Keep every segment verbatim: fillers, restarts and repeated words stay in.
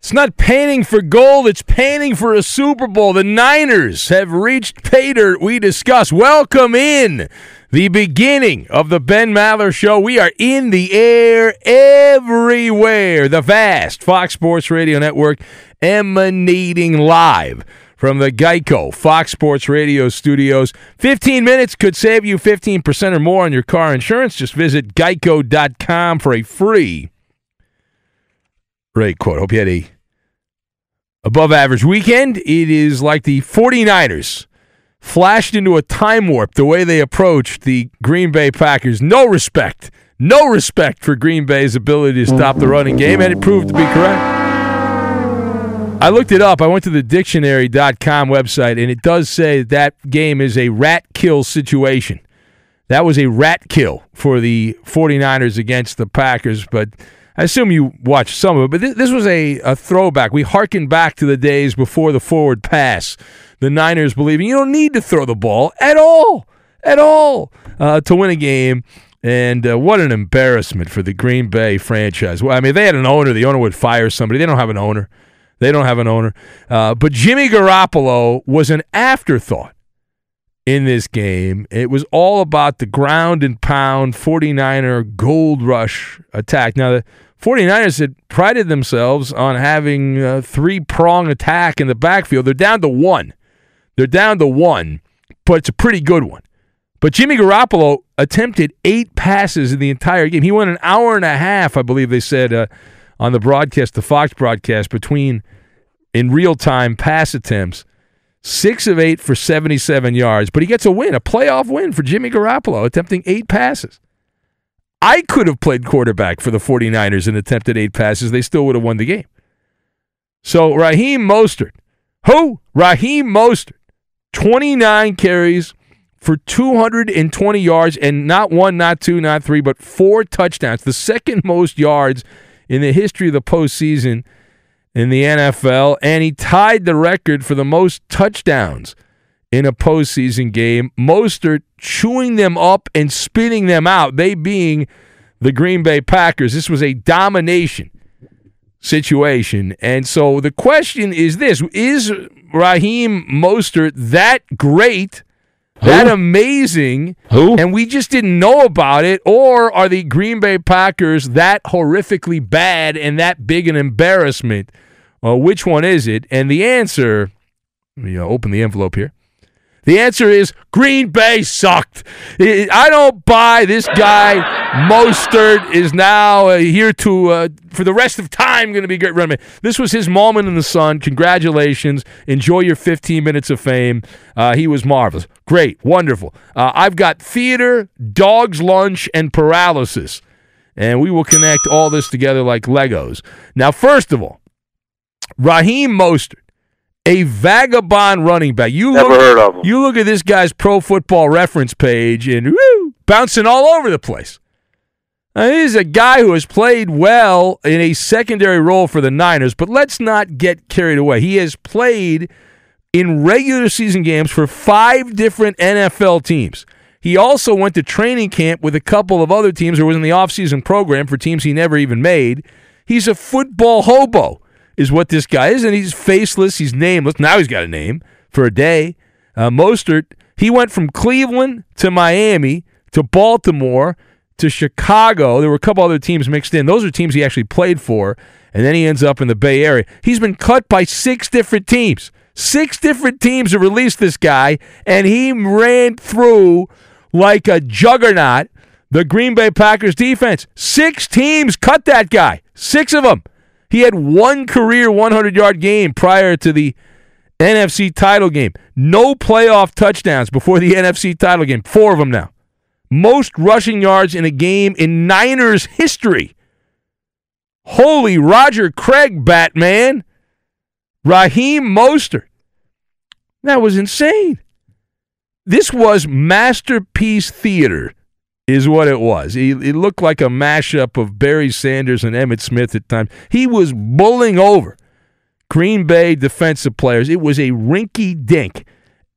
It's not panning for gold, it's panning for a Super Bowl. The Niners have reached pay dirt. We discuss. Welcome in the beginning of the Ben Maller Show. We are in the air everywhere. The vast Fox Sports Radio Network, emanating live from the Geico Fox Sports Radio studios. fifteen minutes could save you fifteen percent or more on your car insurance. Just visit geico dot com for a free rate quote. Hope you had a above-average weekend. It is like the forty-niners flashed into a time warp the way they approached the Green Bay Packers. No respect. No respect for Green Bay's ability to stop the running game, and it proved to be correct. I looked it up. I went to the dictionary dot com website, and it does say that, that game is a rat kill situation. That was a rat kill for the forty-niners against the Packers, but I assume you watched some of it, but this was a, a throwback. We hearken back to the days before the forward pass. The Niners believing you don't need to throw the ball at all, at all, uh, to win a game. And uh, what an embarrassment for the Green Bay franchise. Well, I mean, they had an owner. The owner would fire somebody. They don't have an owner. They don't have an owner. Uh, but Jimmy Garoppolo was an afterthought in this game. It was all about the ground and pound forty-niner gold rush attack. Now, the forty-niners had prided themselves on having a three-prong attack in the backfield. They're down to one. They're down to one, but it's a pretty good one. But Jimmy Garoppolo attempted eight passes in the entire game. He went an hour and a half, I believe they said, uh, on the broadcast, the Fox broadcast, between in real-time pass attempts. Six of eight for seventy-seven yards, but he gets a win, a playoff win for Jimmy Garoppolo, attempting eight passes. I could have played quarterback for the forty-niners and attempted eight passes. They still would have won the game. So Raheem Mostert. Who? Raheem Mostert. twenty-nine carries for two hundred twenty yards, and not one, not two, not three, but four touchdowns. The second most yards in the history of the postseason. in the N F L, and he tied the record for the most touchdowns in a postseason game. Mostert chewing them up and spitting them out, they being the Green Bay Packers. This was a domination situation. And so the question is this: is Raheem Mostert that great, Who? that amazing, Who? and we just didn't know about it, or are the Green Bay Packers that horrifically bad and that big an embarrassment? Well, which one is it? And the answer, let me open the envelope here. The answer is Green Bay sucked. I don't buy this guy. Mostert is now uh, here to, uh, for the rest of time, going to be a great running back. This was his moment in the sun. Congratulations. Enjoy your fifteen minutes of fame. Uh, he was marvelous. Great. Wonderful. Uh, I've got theater, dog's lunch, and paralysis. And we will connect all this together like Legos. Now, first of all, Raheem Mostert, a vagabond running back. You Never look, heard of him. You look at this guy's Pro Football Reference page and woo, bouncing all over the place. Now, this is a guy who has played well in a secondary role for the Niners, but let's not get carried away. He has played in regular season games for five different N F L teams. He also went to training camp with a couple of other teams or was in the offseason program for teams he never even made. He's a football hobo, is what this guy is, and he's faceless, he's nameless. Now he's got a name for a day. Uh, Mostert, he went from Cleveland to Miami to Baltimore to Chicago. There were a couple other teams mixed in. Those are teams he actually played for, and then he ends up in the Bay Area. He's been cut by six different teams. Six different teams have released this guy, and he ran through like a juggernaut the Green Bay Packers defense. Six teams cut that guy. Six of them. He had one career hundred-yard game prior to the N F C title game. No playoff touchdowns before the N F C title game. Four of them now. Most rushing yards in a game in Niners history. Holy Roger Craig, Batman. Raheem Mostert. That was insane. This was masterpiece theater, is what it was. He, he looked like a mashup of Barry Sanders and Emmitt Smith at times. He was bowling over Green Bay defensive players. It was a rinky-dink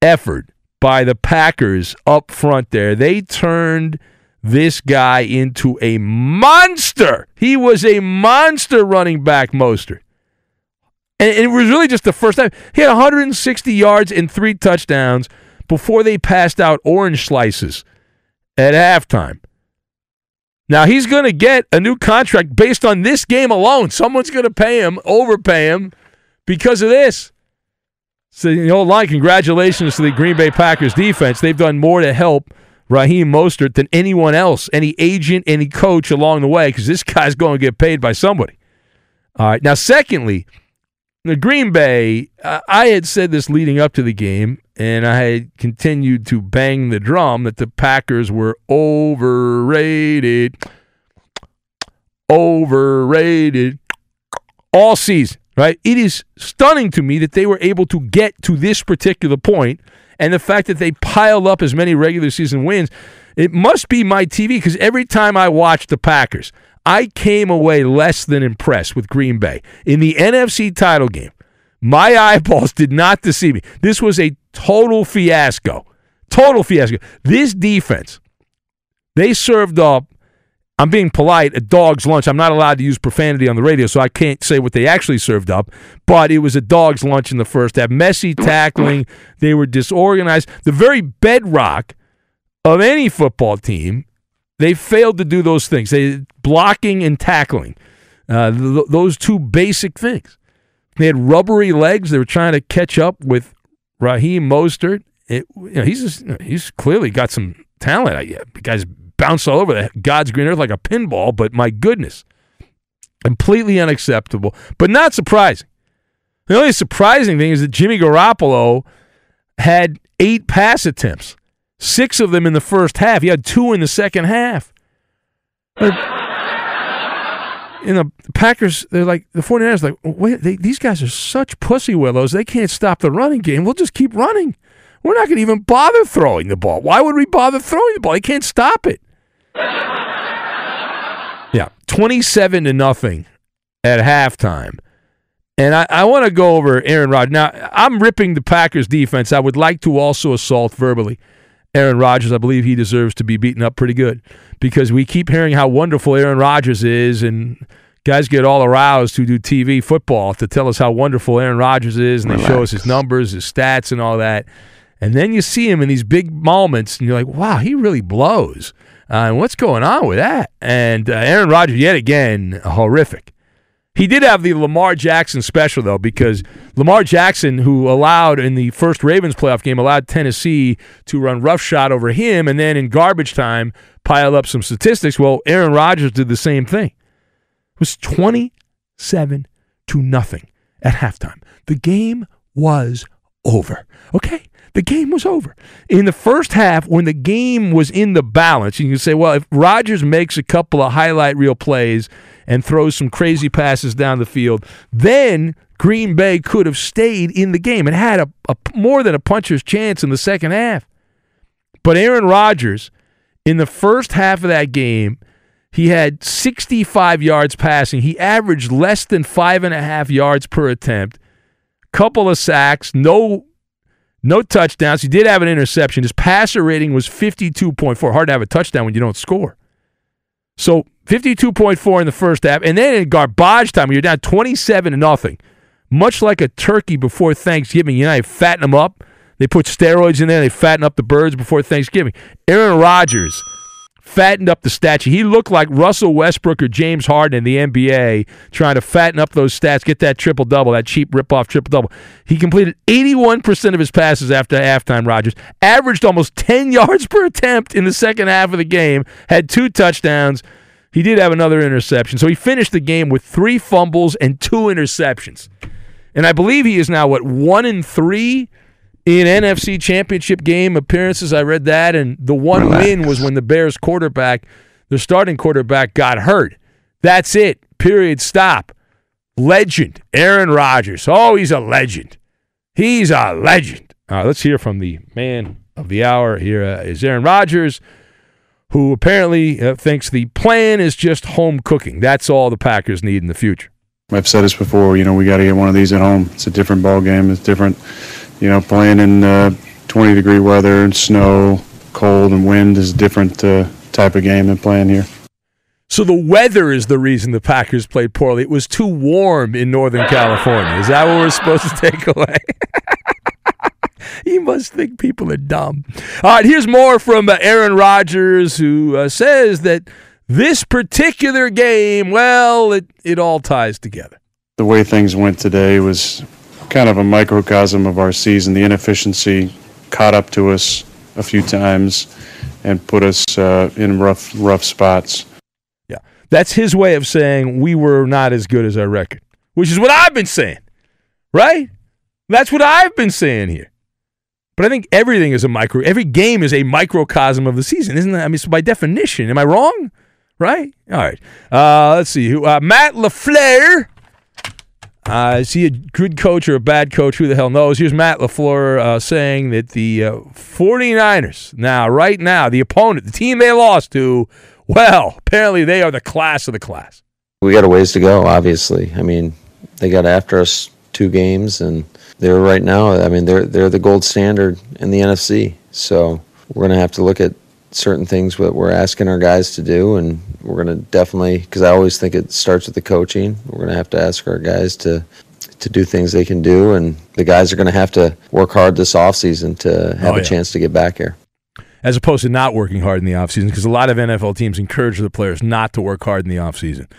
effort by the Packers up front there. They turned this guy into a monster. He was a monster running back, Mostert. And, and it was really just the first time. He had one hundred sixty yards and three touchdowns before they passed out orange slices at halftime. Now, he's going to get a new contract based on this game alone. Someone's going to pay him, overpay him, because of this. So, the whole line, congratulations to the Green Bay Packers defense. They've done more to help Raheem Mostert than anyone else, any agent, any coach along the way, because this guy's going to get paid by somebody. All right. Now, secondly, the Green Bay, I had said this leading up to the game, and I had continued to bang the drum that the Packers were overrated, overrated all season, right? It is stunning to me that they were able to get to this particular point, and the fact that they piled up as many regular season wins, it must be my T V, because every time I watched the Packers, I came away less than impressed with Green Bay. In the N F C title game, my eyeballs did not deceive me. This was a total fiasco. Total fiasco. This defense, they served up, I'm being polite, a dog's lunch. I'm not allowed to use profanity on the radio, so I can't say what they actually served up, but it was a dog's lunch in the first half. Messy tackling. They were disorganized. The very bedrock of any football team, they failed to do those things. They blocking and tackling, uh, th- those two basic things. They had rubbery legs. They were trying to catch up with Raheem Mostert. It, you know, he's just, you know, he's clearly got some talent. I, yeah, the guys bounce all over the God's green earth like a pinball. But my goodness, completely unacceptable. But not surprising. The only surprising thing is that Jimmy Garoppolo had eight pass attempts. Six of them in the first half. He had two in the second half. And the Packers, they're like, the 49ers are like, wait, they, these guys are such pussy willows. They can't stop the running game. We'll just keep running. We're not going to even bother throwing the ball. Why would we bother throwing the ball? They can't stop it. Yeah, twenty-seven to nothing at halftime. And I, I want to go over Aaron Rodgers. Now, I'm ripping the Packers defense. I would like to also assault verbally Aaron Rodgers. I believe he deserves to be beaten up pretty good because we keep hearing how wonderful Aaron Rodgers is, and guys get all aroused who do T V football to tell us how wonderful Aaron Rodgers is, and they Relax. show us his numbers, his stats, and all that. And then you see him in these big moments, and you're like, wow, he really blows. Uh, and what's going on with that? And uh, Aaron Rodgers, yet again, horrific. He did have the Lamar Jackson special, though, because Lamar Jackson, who allowed in the first Ravens playoff game, allowed Tennessee to run roughshod over him, and then in garbage time pile up some statistics. Well, Aaron Rodgers did the same thing. It was twenty-seven to nothing at halftime. The game was over. Okay? The game was over. In the first half, when the game was in the balance, you can say, well, if Rodgers makes a couple of highlight reel plays and throws some crazy passes down the field, then Green Bay could have stayed in the game and had a, a more than a puncher's chance in the second half. But Aaron Rodgers, in the first half of that game, he had sixty-five yards passing. He averaged less than five and a half yards per attempt, couple of sacks, no no touchdowns. He did have an interception. His passer rating was fifty-two point four. Hard to have a touchdown when you don't score. So fifty-two point four in the first half, and then in garbage time, you're down twenty-seven to nothing. Much like a turkey before Thanksgiving, you know, they fatten them up. They put steroids in there. They fatten up the birds before Thanksgiving. Aaron Rodgers fattened up the statue. He looked like Russell Westbrook or James Harden in the N B A, trying to fatten up those stats, get that triple-double, that cheap rip-off triple-double. He completed eighty-one percent of his passes after halftime, Rodgers. Averaged almost ten yards per attempt in the second half of the game. Had two touchdowns. He did have another interception. So he finished the game with three fumbles and two interceptions. And I believe he is now, what, one and three in N F C Championship game appearances. I read that. And the one Relax. win was when the Bears quarterback, their starting quarterback, got hurt. That's it. Period. Stop. Legend. Aaron Rodgers. Oh, he's a legend. He's a legend. All right, let's hear from the man of the hour. Here uh, is Aaron Rodgers, who apparently uh, thinks the plan is just home cooking. That's all the Packers need in the future. I've said this before, you know, we got to get one of these at home. It's a different ball game. It's different, you know, playing in twenty-degree uh, weather and snow, cold and wind is a different uh, type of game than playing here. So the weather is the reason the Packers played poorly. It was too warm in Northern California. Is that what we're supposed to take away? He must think people are dumb. All right, here's more from uh, Aaron Rodgers, who uh, says that this particular game, well, it, it all ties together. The way things went today was kind of a microcosm of our season. The inefficiency caught up to us a few times and put us uh, in rough, rough spots. Yeah, that's his way of saying we were not as good as our record, which is what I've been saying, right? That's what I've been saying here. But I think everything is a micro. Every game is a microcosm of the season, isn't that? I mean, so by definition, am I wrong? Right? All right. Uh, let's see. Uh, Matt LaFleur. Uh, is he a good coach or a bad coach? Who the hell knows? Here's Matt LaFleur uh, saying that the uh, 49ers, now, right now, the opponent, the team they lost to, well, apparently they are the class of the class. We got a ways to go, obviously. I mean, they got after us two games, and they're right now, I mean, they're they're the gold standard in the N F C. So we're going to have to look at certain things that we're asking our guys to do, and we're going to definitely, because I always think it starts with the coaching, we're going to have to ask our guys to to do things they can do, and the guys are going to have to work hard this offseason to have oh, yeah. a chance to get back here. As opposed to not working hard in the offseason, because a lot of N F L teams encourage the players not to work hard in the offseason.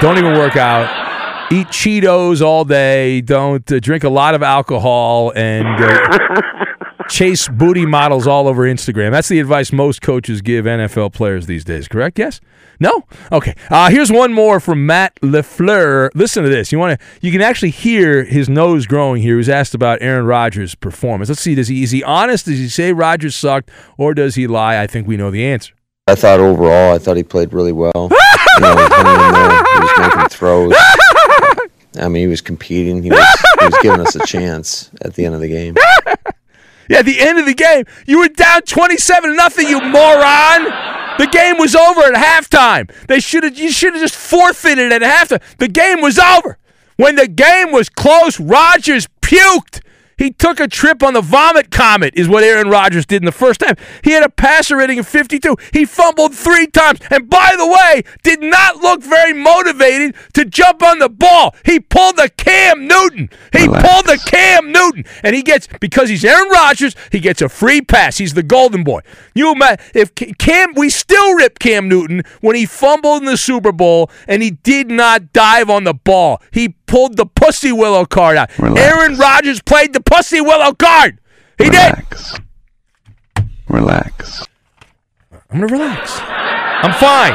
Don't even work out. Eat Cheetos all day, don't uh, drink a lot of alcohol, and uh, chase booty models all over Instagram. That's the advice most coaches give N F L players these days, correct? Yes? No? Okay. Uh, here's one more from Matt LaFleur. Listen to this. You want to? You can actually hear his nose growing here. He was asked about Aaron Rodgers' performance. Let's see. Does he, is he honest? Does he say Rodgers sucked, or does he lie? I think we know the answer. I thought overall, I thought he played really well. You know, he was making throws. I mean, he was competing. He was, he was giving us a chance at the end of the game. Yeah, at the end of the game, you were down twenty-seven to nothing, you moron. The game was over at halftime. They should have. You should have just forfeited at halftime. The game was over. When the game was close, Rodgers puked. He took a trip on the vomit comet is what Aaron Rodgers did in the first half. He had a passer rating of fifty-two. He fumbled three times. And by the way, did not look very motivated to jump on the ball. He pulled the Cam Newton. He Relax. pulled the Cam Newton. And he gets, because he's Aaron Rodgers, he gets a free pass. He's the golden boy. You if Cam, we still rip Cam Newton when he fumbled in the Super Bowl and he did not dive on the ball. He pulled the pussy willow card out. Relax. Aaron Rodgers played the pussy willow card. He relax. did. Relax. I'm going to relax. I'm fine.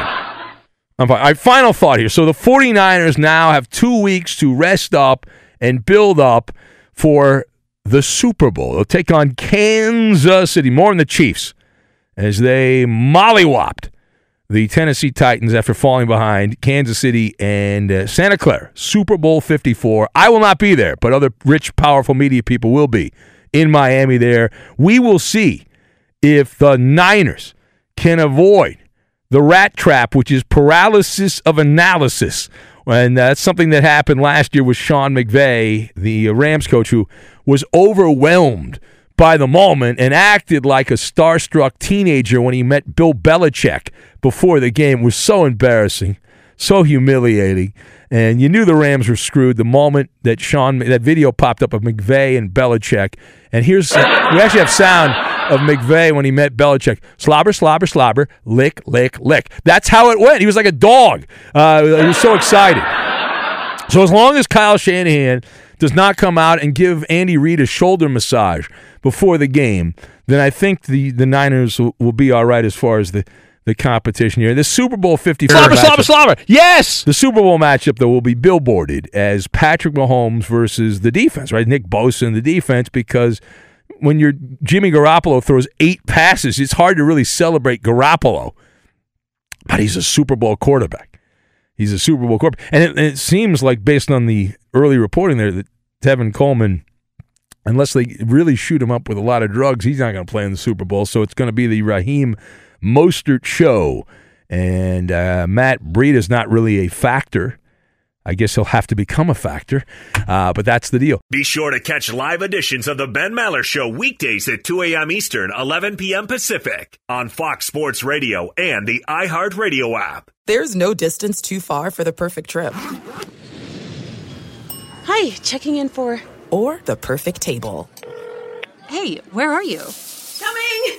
I'm fine. All right, final thought here. So the 49ers now have two weeks to rest up and build up for the Super Bowl. They'll take on Kansas City, more than the Chiefs, as they mollywopped the Tennessee Titans after falling behind Kansas City and uh, Santa Clara, Super Bowl fifty-four. I will not be there, but other rich, powerful media people will be in Miami there. We will see if the Niners can avoid the rat trap, which is paralysis of analysis. And that's something that happened last year with Sean McVay, the Rams coach, who was overwhelmed by the moment and acted like a starstruck teenager when he met Bill Belichick before the game. It was so embarrassing, so humiliating, and you knew the Rams were screwed the moment that Sean that video popped up of McVay and Belichick. And here's we actually have sound of McVay when he met Belichick. Slobber, slobber, slobber, lick, lick, lick. That's how it went. He was like a dog. Uh, he was so excited. So as long as Kyle Shanahan does not come out and give Andy Reid a shoulder massage before the game, then I think the, the Niners will, will be all right as far as the, the competition here. The Super Bowl fifty-four Slobber, slobber, slobber! Yes! The Super Bowl matchup, though, will be billboarded as Patrick Mahomes versus the defense, right? Nick Bosa and the defense, because when you're Jimmy Garoppolo throws eight passes, it's hard to really celebrate Garoppolo. But he's a Super Bowl quarterback. He's a Super Bowl quarterback. And it, and it seems like, based on the early reporting there, that Tevin Coleman, unless they really shoot him up with a lot of drugs, he's not going to play in the Super Bowl. So it's going to be the Raheem Mostert show. And uh, Matt Breida is not really a factor. I guess he'll have to become a factor, uh, but that's the deal. Be sure to catch live editions of The Ben Maller Show weekdays at two a.m. Eastern, eleven p.m. Pacific on Fox Sports Radio and the iHeartRadio app. There's no distance too far for the perfect trip. Hi, checking in for... Or the perfect table. Hey, where are you? Coming!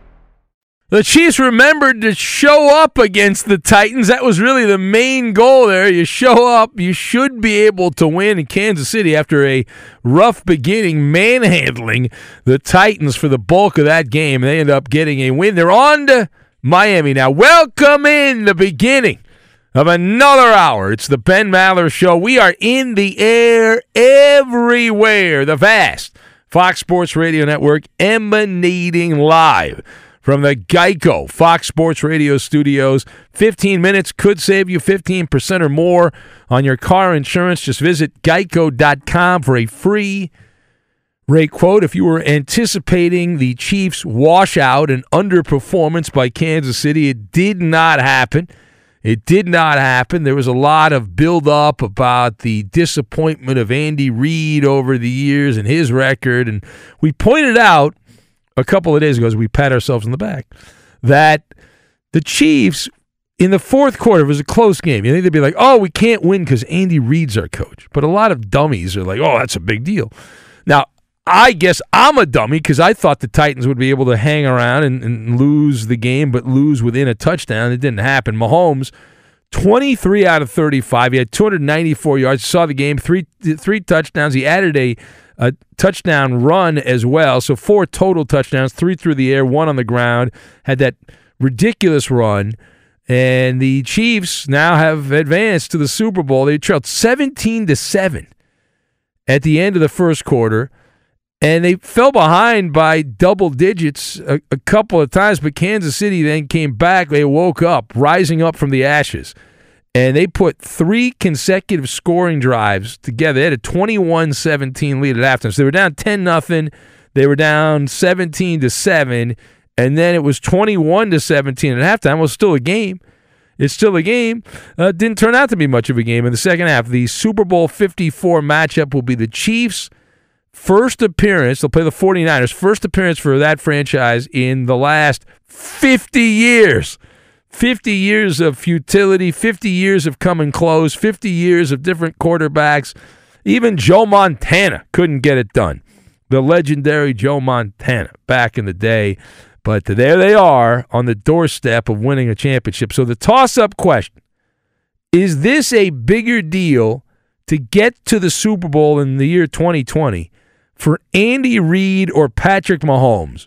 The Chiefs remembered to show up against the Titans. That was really the main goal there. You show up, you should be able to win in Kansas City after a rough beginning, manhandling the Titans for the bulk of that game. They end up getting a win. They're on to Miami now. Welcome in the beginning of another hour. It's the Ben Maller Show. We are in the air everywhere. The vast Fox Sports Radio Network emanating live from the Geico Fox Sports Radio studios. fifteen minutes could save you fifteen percent or more on your car insurance. Just visit geico dot com for a free rate quote. If you were anticipating the Chiefs' washout and underperformance by Kansas City, it did not happen. It did not happen. There was a lot of build-up about the disappointment of Andy Reid over the years and his record. And we pointed out a couple of days ago, as we pat ourselves on the back, that the Chiefs, in the fourth quarter, it was a close game. You think they'd be like, oh, we can't win because Andy Reid's our coach. But a lot of dummies are like, oh, that's a big deal. Now, I guess I'm a dummy because I thought the Titans would be able to hang around and, and lose the game, but lose within a touchdown. It didn't happen. Mahomes, twenty-three out of thirty-five. He had two hundred ninety-four yards. Saw the game, three three touchdowns. He added a A touchdown run as well, so four total touchdowns, three through the air, one on the ground, had that ridiculous run, and the Chiefs now have advanced to the Super Bowl. They trailed seventeen to seven at the end of the first quarter, and they fell behind by double digits a, a couple of times, but Kansas City then came back. They woke up, rising up from the ashes, and they put three consecutive scoring drives together. They had a twenty-one seventeen lead at halftime. So they were down ten nothing. They were down seventeen to seven. And then it was twenty-one to seventeen at halftime. Well, it's still a game. It's still a game. Uh, didn't turn out to be much of a game in the second half. The Super Bowl fifty-four matchup will be the Chiefs' first appearance. They'll play the 49ers. First appearance for that franchise in the last fifty years. fifty years of futility, fifty years of coming close, fifty years of different quarterbacks. Even Joe Montana couldn't get it done. The legendary Joe Montana back in the day. But there they are on the doorstep of winning a championship. So the toss-up question, is this a bigger deal to get to the Super Bowl in the year twenty twenty for Andy Reid or Patrick Mahomes?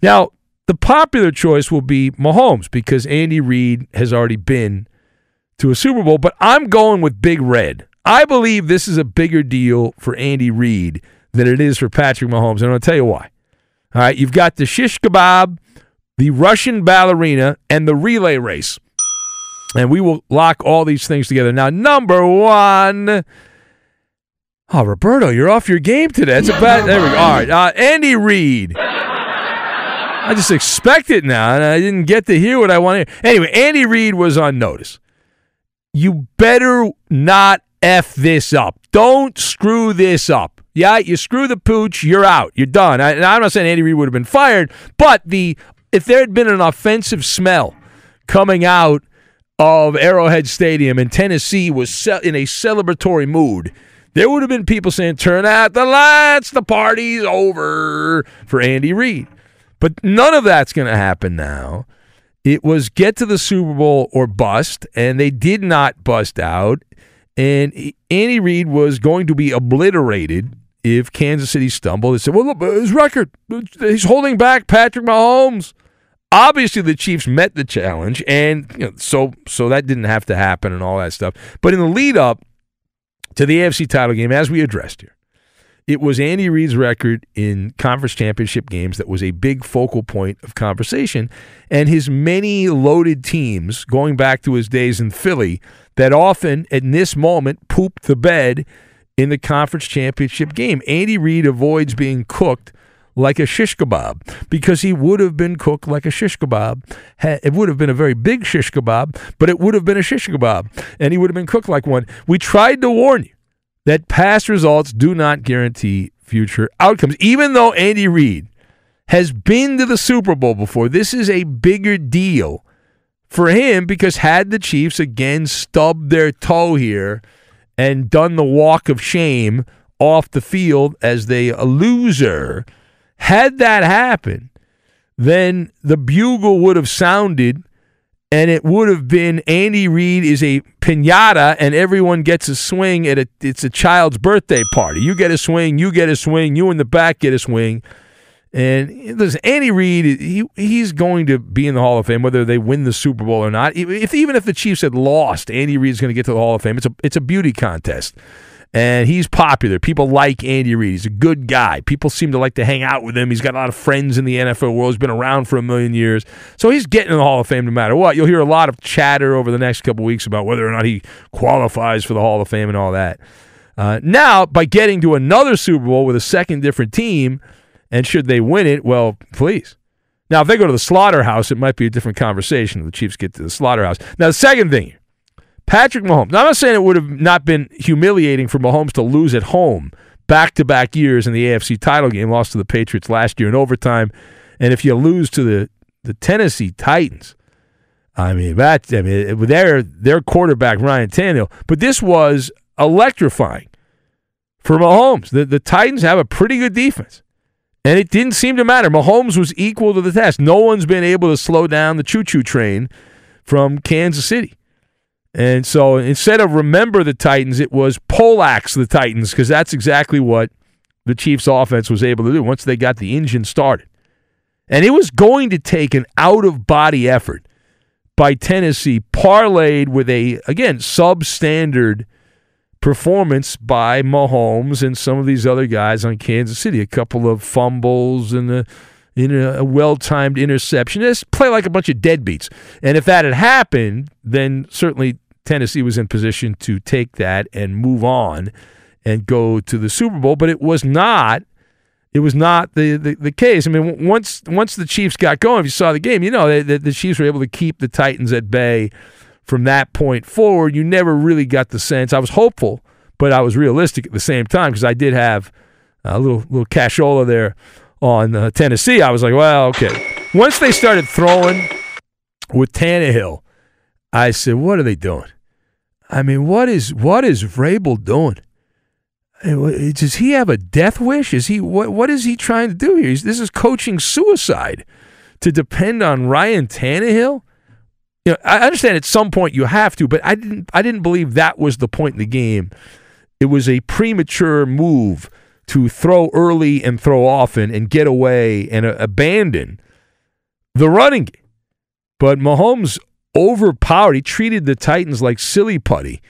Now, the popular choice will be Mahomes because Andy Reid has already been to a Super Bowl, but I'm going with Big Red. I believe this is a bigger deal for Andy Reid than it is for Patrick Mahomes, and I'm going to tell you why. All right, you've got the shish kebab, the Russian ballerina, and the relay race, and we will lock all these things together. Now, number one... Oh, Roberto, you're off your game today. That's about... There we go. All right, uh, Andy Reid... I just expect it now, and I didn't get to hear what I wanted. Anyway, Andy Reid was on notice. You better not F this up. Don't screw this up. Yeah, you screw the pooch, you're out. You're done. I, and I'm not saying Andy Reid would have been fired, but the if there had been an offensive smell coming out of Arrowhead Stadium and Tennessee was ce- in a celebratory mood, there would have been people saying, turn out the lights, the party's over for Andy Reid. But none of that's going to happen now. It was get to the Super Bowl or bust, and they did not bust out. And Andy Reid was going to be obliterated if Kansas City stumbled. They said, well, look, his record, he's holding back Patrick Mahomes. Obviously, the Chiefs met the challenge, and you know, so so that didn't have to happen and all that stuff. But in the lead-up, to the A F C title game, as we addressed here, it was Andy Reid's record in conference championship games that was a big focal point of conversation, and his many loaded teams, going back to his days in Philly, that often, in this moment, pooped the bed in the conference championship game. Andy Reid avoids being cooked like a shish kebab, because he would have been cooked like a shish kebab. It would have been a very big shish kebab, but it would have been a shish kebab, and he would have been cooked like one. We tried to warn you that past results do not guarantee future outcomes. Even though Andy Reid has been to the Super Bowl before, this is a bigger deal for him, because had the Chiefs again stubbed their toe here and done the walk of shame off the field as they a loser, had that happened, then the bugle would have sounded, and it would have been Andy Reid is a pinata, and everyone gets a swing at a, it's a child's birthday party. You get a swing, you get a swing, you in the back get a swing. And listen, Andy Reid, he he's going to be in the Hall of Fame, whether they win the Super Bowl or not. If even if the Chiefs had lost, Andy Reid's going to get to the Hall of Fame. It's a it's a beauty contest. And he's popular. People like Andy Reid. He's a good guy. People seem to like to hang out with him. He's got a lot of friends in the N F L world. He's been around for a million years. So he's getting in the Hall of Fame no matter what. You'll hear a lot of chatter over the next couple weeks about whether or not he qualifies for the Hall of Fame and all that. Uh, now, by getting to another Super Bowl with a second different team, and should they win it, well, please. Now, if they go to the slaughterhouse, it might be a different conversation if the Chiefs get to the slaughterhouse. Now, the second thing here. Patrick Mahomes. Now, I'm not saying it would have not been humiliating for Mahomes to lose at home back-to-back years in the A F C title game, lost to the Patriots last year in overtime. And if you lose to the, the Tennessee Titans, I mean, that, I mean, their, their quarterback, Ryan Tannehill. But this was electrifying for Mahomes. The, the Titans have a pretty good defense, and it didn't seem to matter. Mahomes was equal to the test. No one's been able to slow down the choo-choo train from Kansas City. And so instead of remember the Titans, it was poleaxe the Titans, because that's exactly what the Chiefs' offense was able to do once they got the engine started. And it was going to take an out-of-body effort by Tennessee, parlayed with a, again, substandard performance by Mahomes and some of these other guys on Kansas City. A couple of fumbles and a, in a well-timed interception. Just play like a bunch of deadbeats. And if that had happened, then certainly Tennessee was in position to take that and move on and go to the Super Bowl, but it was not. It was not the, the, the case. I mean, once once the Chiefs got going, if you saw the game, you know that the, the Chiefs were able to keep the Titans at bay from that point forward. You never really got the sense. I was hopeful, but I was realistic at the same time, because I did have a little little cashola there on uh, Tennessee. I was like, well, okay. Once they started throwing with Tannehill, I said, what are they doing? I mean, what is what is Vrabel doing? Does he have a death wish? Is he what? What is he trying to do here? He's, this is coaching suicide, to depend on Ryan Tannehill. You know, I understand at some point you have to, but I didn't. I didn't believe that was the point in the game. It was a premature move to throw early and throw often and get away and uh, abandon the running game. But Mahomes overpowered. He treated the Titans like silly putty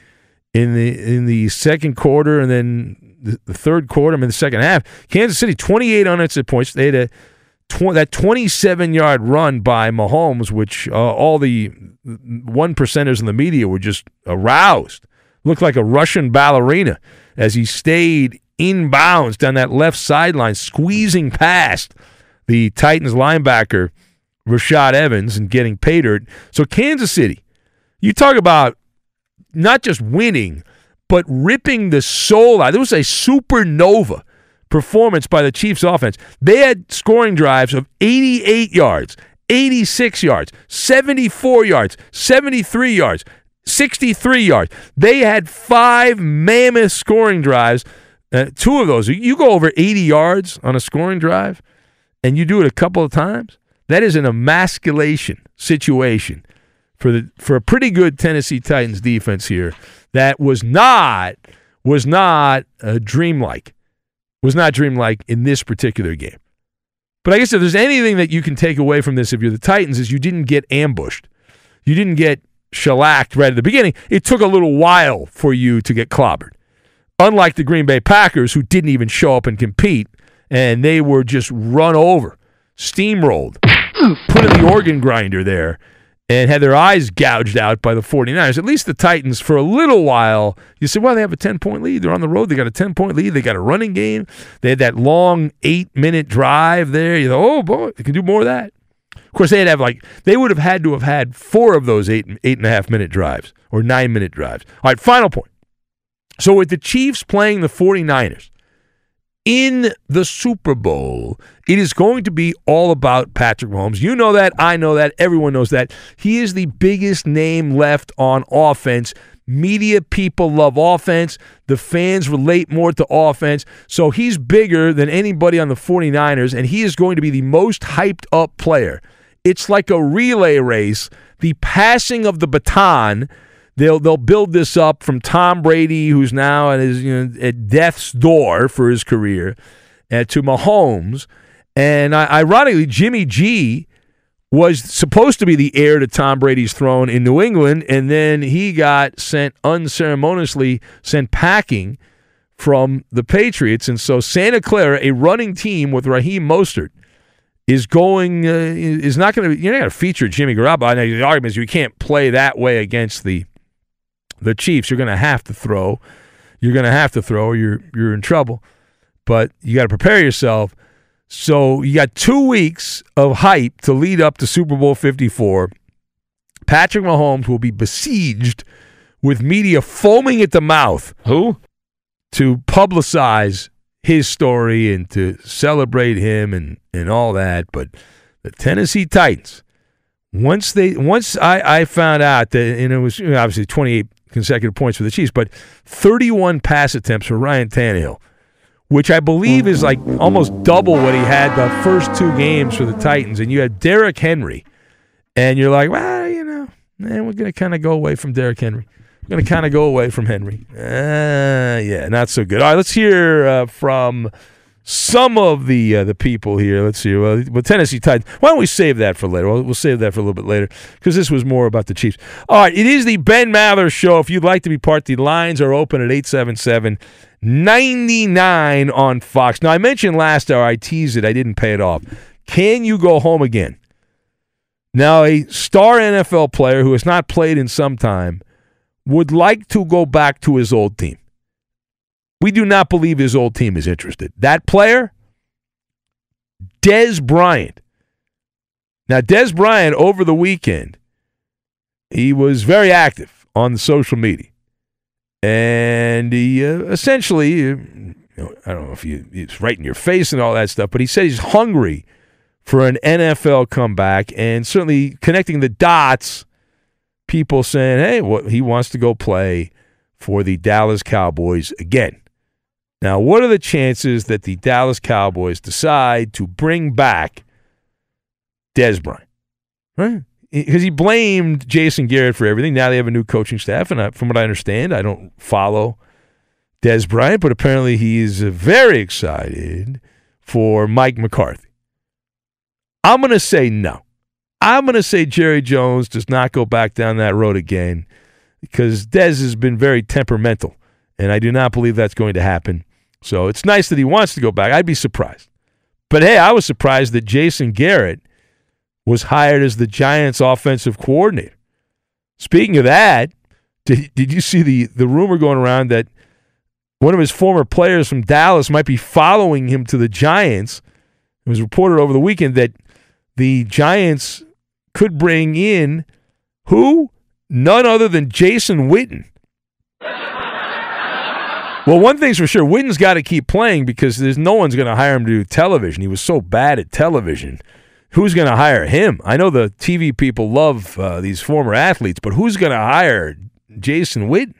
in the in the second quarter, and then the, the third quarter, I mean the second half. Kansas City, twenty-eight unanswered points. They had a tw- that twenty-seven-yard run by Mahomes, which uh, all the one-percenters in the media were just aroused. Looked like a Russian ballerina as he stayed inbounds down that left sideline, squeezing past the Titans linebacker Rashad Evans and getting pay dirt. So Kansas City, you talk about not just winning, but ripping the soul out. There was a supernova performance by the Chiefs offense. They had scoring drives of eighty-eight yards, eighty-six yards, seventy-four yards, seventy-three yards, sixty-three yards. They had five mammoth scoring drives. Uh, two of those, you go over eighty yards on a scoring drive, and you do it a couple of times, that is an emasculation situation for the for a pretty good Tennessee Titans defense here. That was not was not uh, dreamlike, was not dreamlike in this particular game. But I guess if there's anything that you can take away from this, if you're the Titans, is you didn't get ambushed, you didn't get shellacked right at the beginning. It took a little while for you to get clobbered. unlike the Green Bay Packers, who didn't even show up and compete, and they were just run over, steamrolled, put in the organ grinder there, and had their eyes gouged out by the 49ers. At least the Titans, for a little while, you said, well, they have a ten-point lead. They're on the road. They got a ten-point lead. They got a running game. They had that long eight-minute drive there. You thought, oh, boy, they can do more of that. Of course, they'd have like they would have had to have had four of those eight, eight-and-a-half-minute drives or nine-minute drives. All right, final point. So with the Chiefs playing the 49ers in the Super Bowl, it is going to be all about Patrick Mahomes. You know that. I know that. Everyone knows that. He is the biggest name left on offense. Media people love offense. The fans relate more to offense. So he's bigger than anybody on the 49ers, and he is going to be the most hyped-up player. It's like a relay race, the passing of the baton. They'll they'll build this up from Tom Brady, who's now at his you know at death's door for his career, uh, to Mahomes, and uh, ironically, Jimmy G was supposed to be the heir to Tom Brady's throne in New England, and then he got sent unceremoniously sent packing from the Patriots, and so Santa Clara, a running team with Raheem Mostert, is going uh, is not going to you're not going to feature Jimmy Garoppolo. Now the argument is you can't play that way against the. The Chiefs, you're going to have to throw. You're going to have to throw. You're you're in trouble. But you got to prepare yourself. So you got two weeks of hype to lead up to Super Bowl fifty-four. Patrick Mahomes will be besieged with media foaming at the mouth. Who? To publicize his story and to celebrate him and, and all that. But the Tennessee Titans, once they once I, I found out that, and it was obviously twenty-eight consecutive points for the Chiefs, but thirty-one pass attempts for Ryan Tannehill, which I believe is like almost double what he had the first two games for the Titans. And you had Derrick Henry, and you're like, well, you know, man, we're going to kind of go away from Derrick Henry. We're going to kind of go away from Henry. Uh, yeah, not so good. All right, let's hear uh, from some of the uh, the people here. Let's see. Well, Tennessee Titans. Why don't we save that for later? We'll, we'll save that for a little bit later because this was more about the Chiefs. All right, it is the Ben Maller Show. If you'd like to be part, the lines are open at eight seven seven, nine nine on Fox. Now, I mentioned last hour, I teased it. I didn't pay it off. Can you go home again? Now, a star N F L player who has not played in some time would like to go back to his old team. We do not believe his old team is interested. That player, Dez Bryant. Now, Dez Bryant, over the weekend, he was very active on the social media. And he uh, essentially, you know, I don't know if you, it's right in your face and all that stuff, but he said he's hungry for an N F L comeback, and certainly connecting the dots, people saying, hey, what, he wants to go play for the Dallas Cowboys again. Now, what are the chances that the Dallas Cowboys decide to bring back Dez Bryant? Right? Because he blamed Jason Garrett for everything. Now they have a new coaching staff, and I, from what I understand, I don't follow Dez Bryant, but apparently he is very excited for Mike McCarthy. I'm going to say no. I'm going to say Jerry Jones does not go back down that road again, because Dez has been very temperamental, and I do not believe that's going to happen. So it's nice that he wants to go back. I'd be surprised. But, hey, I was surprised that Jason Garrett was hired as the Giants' offensive coordinator. Speaking of that, did, did you see the, the rumor going around that one of his former players from Dallas might be following him to the Giants? It was reported over the weekend that the Giants could bring in who? None other than Jason Witten. Well, one thing's for sure, Witten's got to keep playing because there's no one's going to hire him to do television. He was so bad at television. Who's going to hire him? I know the T V people love uh, these former athletes, but who's going to hire Jason Witten?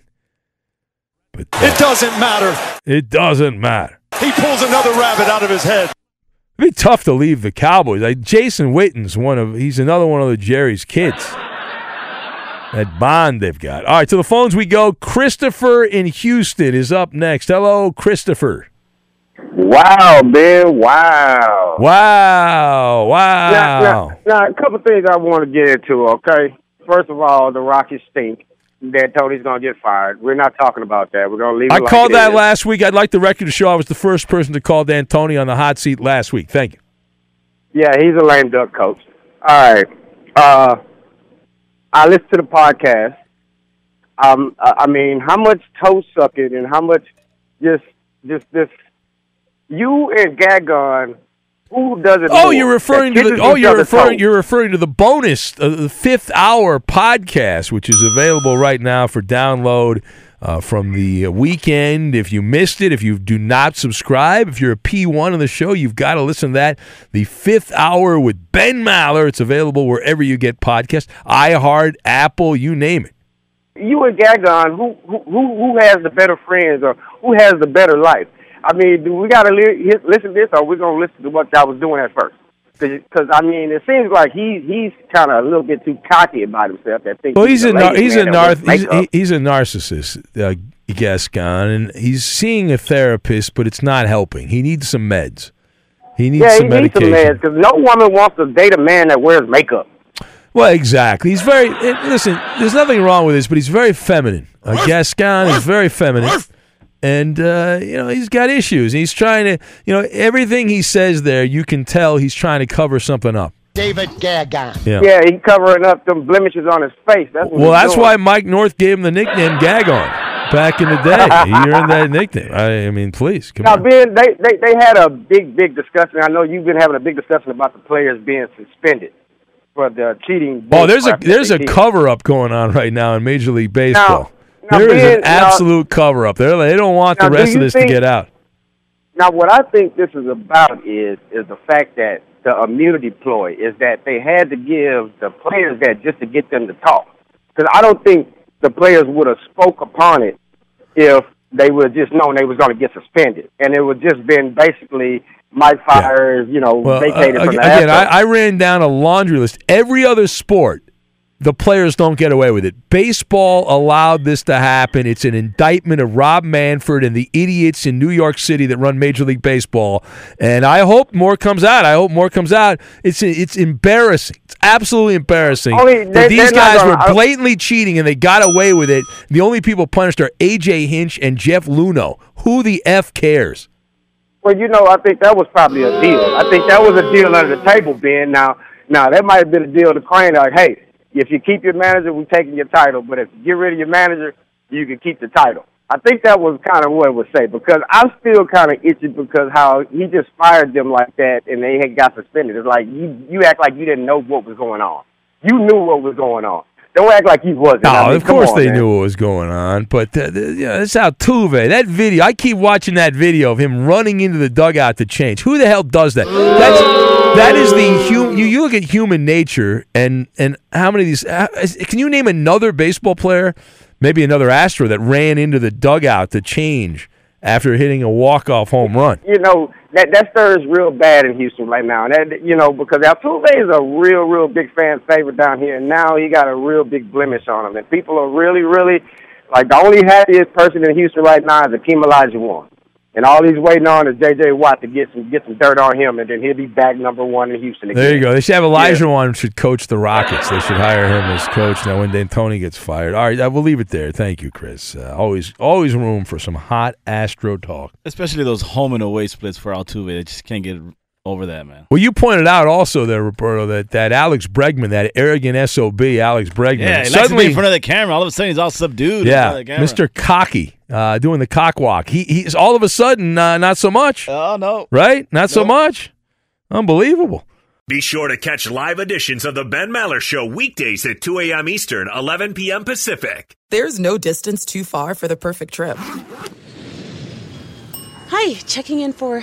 But uh, it doesn't matter. It doesn't matter. He pulls another rabbit out of his head. It'd be tough to leave the Cowboys. Like, Jason Witten's one of, he's another one of the Jerry's kids. That bond they've got. All right, to the phones we go. Christopher in Houston is up next. Hello, Christopher. Wow, man, wow. Wow, wow. Now, now, now a couple things I want to get into, okay? First of all, the Rockets stink. that Tony's going to get fired. We're not talking about that. We're going to leave it I like called it that is. Last week. I'd like the record to show I was the first person to call D'Antoni on the hot seat last week. Thank you. Yeah, he's a lame duck coach. All right. Uh, I listened to the podcast. Um, I mean, how much toe sucking and how much just, just this, you and Gagon, who does it? Oh, more? You're referring to the, oh, you're referring, you're referring to the bonus, uh, the fifth hour podcast, which is available right now for download uh, from the weekend. If you missed it, if you do not subscribe, if you're a P one on the show, you've got to listen to that. The fifth hour with Ben Maller. It's available wherever you get podcasts, iHeart, Apple, you name it. You and Gagon, who who who has the better friends or who has the better life? I mean, do we got to li- listen to this or we're going to listen to what y'all was doing at first? Because, I mean, it seems like he, he's kind of a little bit too cocky about himself. That thing well, he's, he's, a nar- he's, a nar- he's, he's a narcissist, uh, Gascon, and he's seeing a therapist, but it's not helping. He needs some meds. He needs yeah, some he medication. Needs some meds because no woman wants to date a man that wears makeup. Well, exactly. He's very, listen, there's nothing wrong with this, but he's very feminine. Uh, Gascon is very feminine. And, uh, you know, he's got issues. He's trying to, you know, everything he says there, you can tell he's trying to cover something up. David Gagon. Yeah, yeah he's covering up them blemishes on his face. That's what well, that's doing. Why Mike North gave him the nickname Gagon back in the day. He earned that nickname. I, I mean, please, come now, on. Now, Ben, they, they, they had a big, big discussion. I know you've been having a big discussion about the players being suspended. For the cheating. Oh, there's a there's a cover up going on right now in Major League Baseball. Now, now there Ben, is an absolute cover up. They they don't want now, the rest of this think, to get out. Now, what I think this is about is is the fact that the immunity ploy is that they had to give the players that just to get them to talk. Because I don't think the players would have spoke upon it if they would have just known they was going to get suspended, and it would just been basically. Mike Fires, yeah. you know, well, vacated uh, from that. Again, I, I ran down a laundry list. Every other sport, the players don't get away with it. Baseball allowed this to happen. It's an indictment of Rob Manfred and the idiots in New York City that run Major League Baseball. And I hope more comes out. I hope more comes out. It's it's embarrassing. It's absolutely embarrassing. Only, they, these guys gonna, were blatantly I, cheating, and they got away with it. The only people punished are A J Hinch and Jeff Luno. Who the F cares? Well, you know, I think that was probably a deal. I think that was a deal under the table, Ben. Now, now that might have been a deal to Crane. Like, hey, if you keep your manager, we're taking your title. But if you get rid of your manager, you can keep the title. I think that was kind of what it was saying because I'm still kind of itching because how he just fired them like that and they had got suspended. It's like you, you act like you didn't know what was going on. You knew what was going on. Don't act like he wasn't. No, I mean, of course on, they man. knew what was going on. But uh, you know, it's Altuve. That video, I keep watching that video of him running into the dugout to change. Who the hell does that? That's, that is the human. You, you look at human nature and, and how many of these. Uh, can you name another baseball player, maybe another Astro, that ran into the dugout to change after hitting a walk-off home run? You know, that, that stir is real bad in Houston right now. And that, you know, because Altuve is a real, real big fan favorite down here, and now he got a real big blemish on him. And people are really, really, like, the only happiest person in Houston right now is Akeem Olajuwon. And all he's waiting on is J J. Watt to get some get some dirt on him, and then he'll be back number one in Houston again. There you go. They should have Olajuwon yeah. should coach the Rockets. They should hire him as coach now when D'Antoni gets fired. All right, we'll leave it there. Thank you, Chris. Uh, always always room for some hot Astro talk. Especially those home and away splits for Altuve. They just can't get over that, man. Well, you pointed out also there, Roberto, that, that Alex Bregman, that arrogant S O B, Alex Bregman. Yeah, he suddenly likes to be in front of the camera. All of a sudden, he's all subdued. Yeah, in front of the camera. Mister Cocky. Uh, doing the cock walk. He he's all of a sudden uh, not so much. Oh no! Right? Not no. so much. Unbelievable. Be sure to catch live editions of the Ben Maller Show weekdays at two a.m. Eastern, eleven p.m. Pacific. There's no distance too far for the perfect trip. Hi, checking in for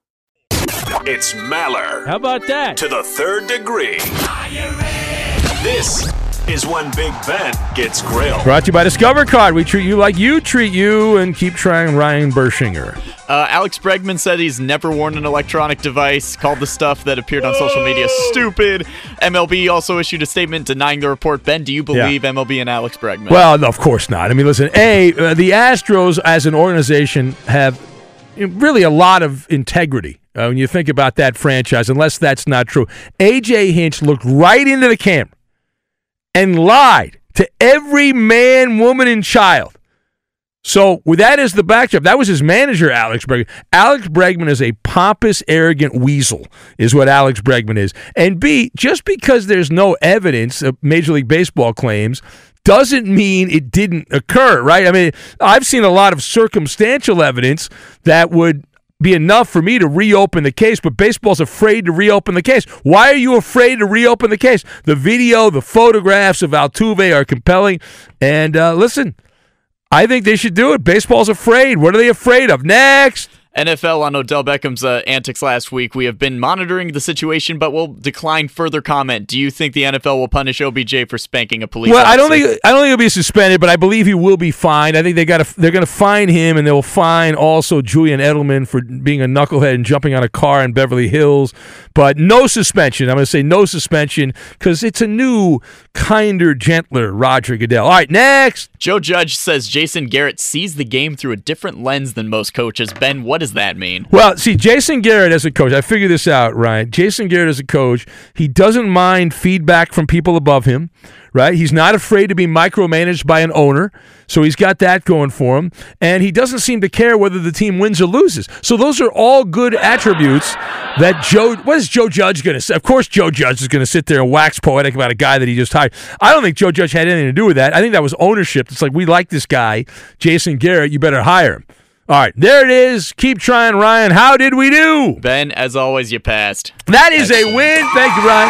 It's Maller. How about that? To the third degree. Are you ready? This is when Big Ben gets grilled. Brought to you by Discover Card. We treat you like you treat you, and keep trying Ryan Bershinger. Uh, Alex Bregman said he's never worn an electronic device, called the stuff that appeared on Whoa. social media stupid. M L B also issued a statement denying the report. Ben, do you believe yeah. M L B and Alex Bregman? Well, no, of course not. I mean, listen, A, uh, the Astros as an organization have really a lot of integrity. Uh, when you think about that franchise, unless that's not true. A J Hinch looked right into the camera and lied to every man, woman, and child. So with that as the backdrop, that was his manager, Alex Bregman. Alex Bregman is a pompous, arrogant weasel, is what Alex Bregman is. And B, just because there's no evidence of Major League Baseball claims doesn't mean it didn't occur, right? I mean, I've seen a lot of circumstantial evidence that would be enough for me to reopen the case, but baseball's afraid to reopen the case. Why are you afraid to reopen the case? The video, the photographs of Altuve are compelling. And uh, listen, I think they should do it. Baseball's afraid. What are they afraid of? Next! N F L on Odell Beckham's uh, antics last week. We have been monitoring the situation, but will decline further comment. Do you think the N F L will punish O B J for spanking a police officer? Well, I don't think I don't think he'll be suspended, but I believe he will be fined. I think they got they're going to fine him, and they will fine also Julian Edelman for being a knucklehead and jumping on a car in Beverly Hills. But no suspension. I'm going to say no suspension because it's a new, kinder, gentler Roger Goodell. All right, next. Joe Judge says Jason Garrett sees the game through a different lens than most coaches. Ben, what does that mean? Well, see, Jason Garrett as a coach, I figured this out, Ryan. Jason Garrett as a coach, he doesn't mind feedback from people above him, right? He's not afraid to be micromanaged by an owner, so he's got that going for him. And he doesn't seem to care whether the team wins or loses. So those are all good attributes that Joe – what is Joe Judge going to say? Of course Joe Judge is going to sit there and wax poetic about a guy that he just hired. I don't think Joe Judge had anything to do with that. I think that was ownership. It's like, we like this guy, Jason Garrett, you better hire him. All right, there it is. Keep trying, Ryan. How did we do? Ben, as always, you passed. That is Excellent. a win. Thank you, Ryan.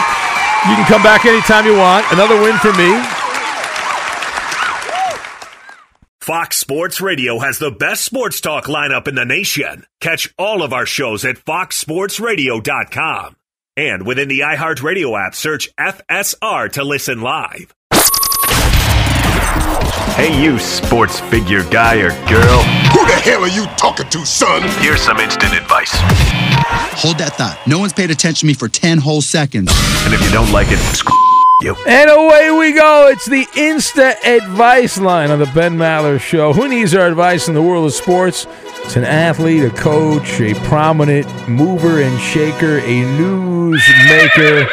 You can come back anytime you want. Another win for me. Fox Sports Radio has the best sports talk lineup in the nation. Catch all of our shows at fox sports radio dot com. And within the iHeartRadio app, search F S R to listen live. Hey, you sports figure guy or girl. Who the hell are you talking to, son? Here's some instant advice. Hold that thought. No one's paid attention to me for ten whole seconds. And if you don't like it, screw you. And away we go. It's the Insta Advice Line on the Ben Maller Show. Who needs our advice in the world of sports? It's an athlete, a coach, a prominent mover and shaker, a newsmaker.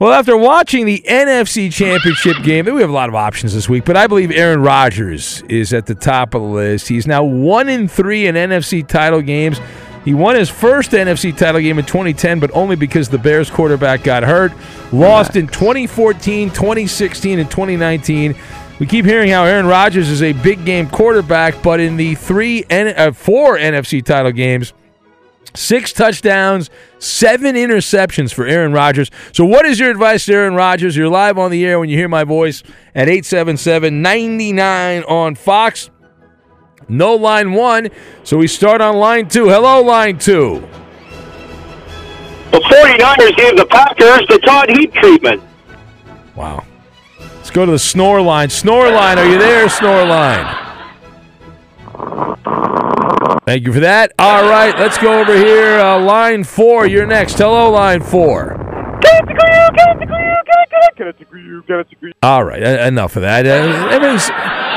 Well, after watching the N F C Championship game, we have a lot of options this week, but I believe Aaron Rodgers is at the top of the list. He's now one in three in N F C title games. He won his first N F C title game in twenty ten, but only because the Bears quarterback got hurt. Lost in twenty fourteen, twenty sixteen, and twenty nineteen. We keep hearing how Aaron Rodgers is a big-game quarterback, but in the three, uh, four N F C title games, six touchdowns, seven interceptions for Aaron Rodgers. So what is your advice to Aaron Rodgers? You're live on the air when you hear my voice at eight seven seven, nine nine on Fox. No line one, so we start on line two. Hello, line two. The 49ers gave the Packers the Todd Heap treatment. Wow. Let's go to the snore line. Snore line, are you there, snore line? Thank you for that. All right, let's go over here. Uh, line four, you're next. Hello, line four. All right, enough of that. Uh, everything's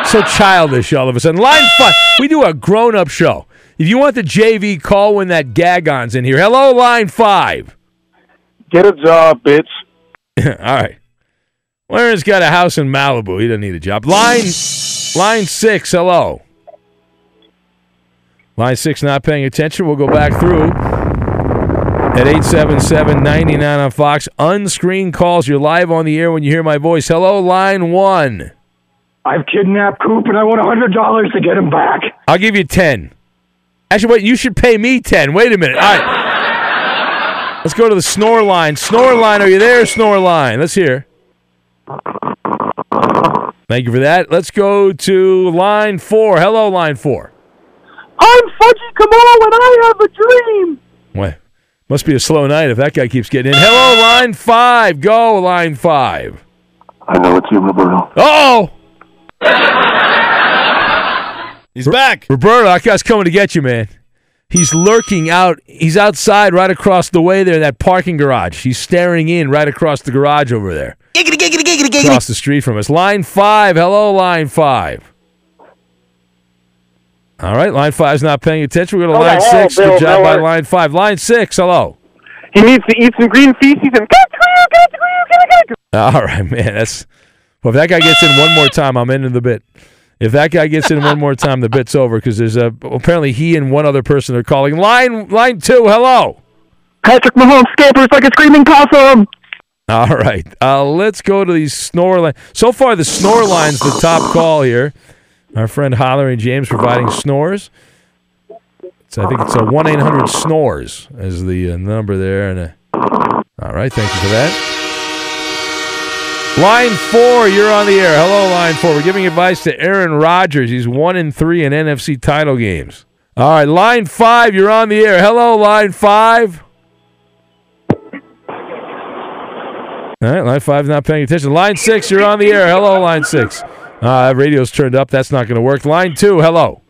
so childish all of a sudden. Line five, we do a grown-up show. If you want the J V, call when that Gagon's in here. Hello, line five. Get a job, bitch. All right. Warren's got a house in Malibu. He doesn't need a job. Line, line six, hello. Line six not paying attention. We'll go back through at eight seven seven, nine nine on Fox. Unscreened calls. You're live on the air when you hear my voice. Hello, line one. I've kidnapped Coop, and I want one hundred dollars to get him back. I'll give you ten. Actually, wait, you should pay me ten. Wait a minute. All right. Let's go to the snore line. Snore line, are you there, snore line? Let's hear. Thank you for that. Let's go to line four. Hello, line four. I'm Fudgy Kamala and I have a dream. What? Must be a slow night if that guy keeps getting in. Hello, line five. Go, line five. I know it's you, Roberto. Uh-oh. He's R- back. Roberto, that guy's coming to get you, man. He's lurking out. He's outside right across the way there in that parking garage. He's staring in right across the garage over there. Giggity, giggity, giggity, giggity. Across the street from us. Line five. Hello, line five. All right, line five's not paying attention. We're going to line six. Good job by line five. Line six, hello. He needs to eat some green feces and... All right, man, that's... Well, if that guy gets in one more time, I'm ending the bit. If that guy gets in one more time, the bit's over, because there's a... Apparently he and one other person are calling. Line line two, hello. Patrick Mahomes scampers like a screaming possum. All right, uh, let's go to the snore line. So far, the snore line's the top call here. Our friend Hollering James providing snores. So I think it's a one eight hundred snores as the uh, number there. And uh, all right, thank you for that. Line four, you're on the air. Hello, line four. We're giving advice to Aaron Rodgers. He's one in three in N F C title games. All right, line five, you're on the air. Hello, line five. All right, line five's not paying attention. Line six, you're on the air. Hello, line six. Uh, radio's turned up. That's not going to work. Line two, hello.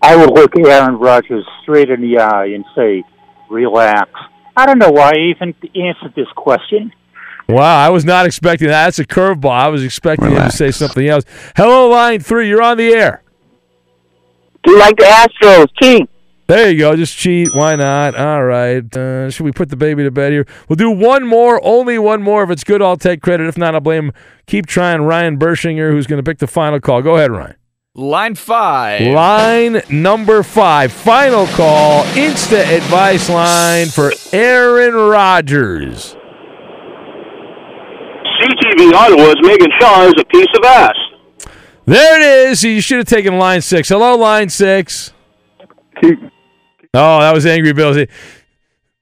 I would look Aaron Rodgers straight in the eye and say, relax. I don't know why I even answered this question. Wow, I was not expecting that. That's a curveball. I was expecting relax. him to say something else. Hello, line three. You're on the air. Do you like the Astros, King? There you go. Just cheat. Why not? All right. Uh, should we put the baby to bed here? We'll do one more. Only one more. If it's good, I'll take credit. If not, I'll blame. Keep trying. Ryan Bershinger, who's going to pick the final call. Go ahead, Ryan. Line five. Line number five. Final call. Insta advice line for Aaron Rodgers. C T V Ottawa's Megan Shaw is a piece of ass. There it is. You should have taken line six. Hello, line six. Oh, that was Angry Bill. See,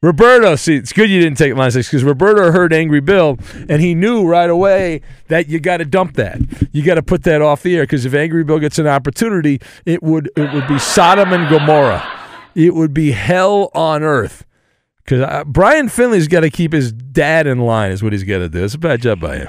Roberto, see, it's good you didn't take line six because Roberto heard Angry Bill, and he knew right away that you got to dump that. You got to put that off the air because if Angry Bill gets an opportunity, it would it would be Sodom and Gomorrah. It would be hell on earth. Because Brian Finley's got to keep his dad in line is what he's got to do. It's a bad job by him.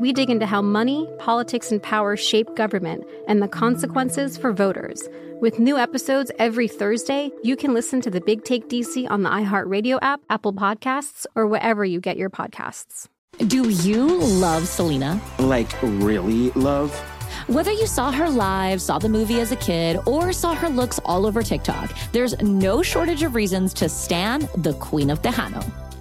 we dig into how money, politics, and power shape government and the consequences for voters. With new episodes every Thursday, you can listen to The Big Take D C on the iHeartRadio app, Apple Podcasts, or wherever you get your podcasts. Do you love Selena? Like, really love? Whether you saw her live, saw the movie as a kid, or saw her looks all over TikTok, there's no shortage of reasons to stan the Queen of Tejano.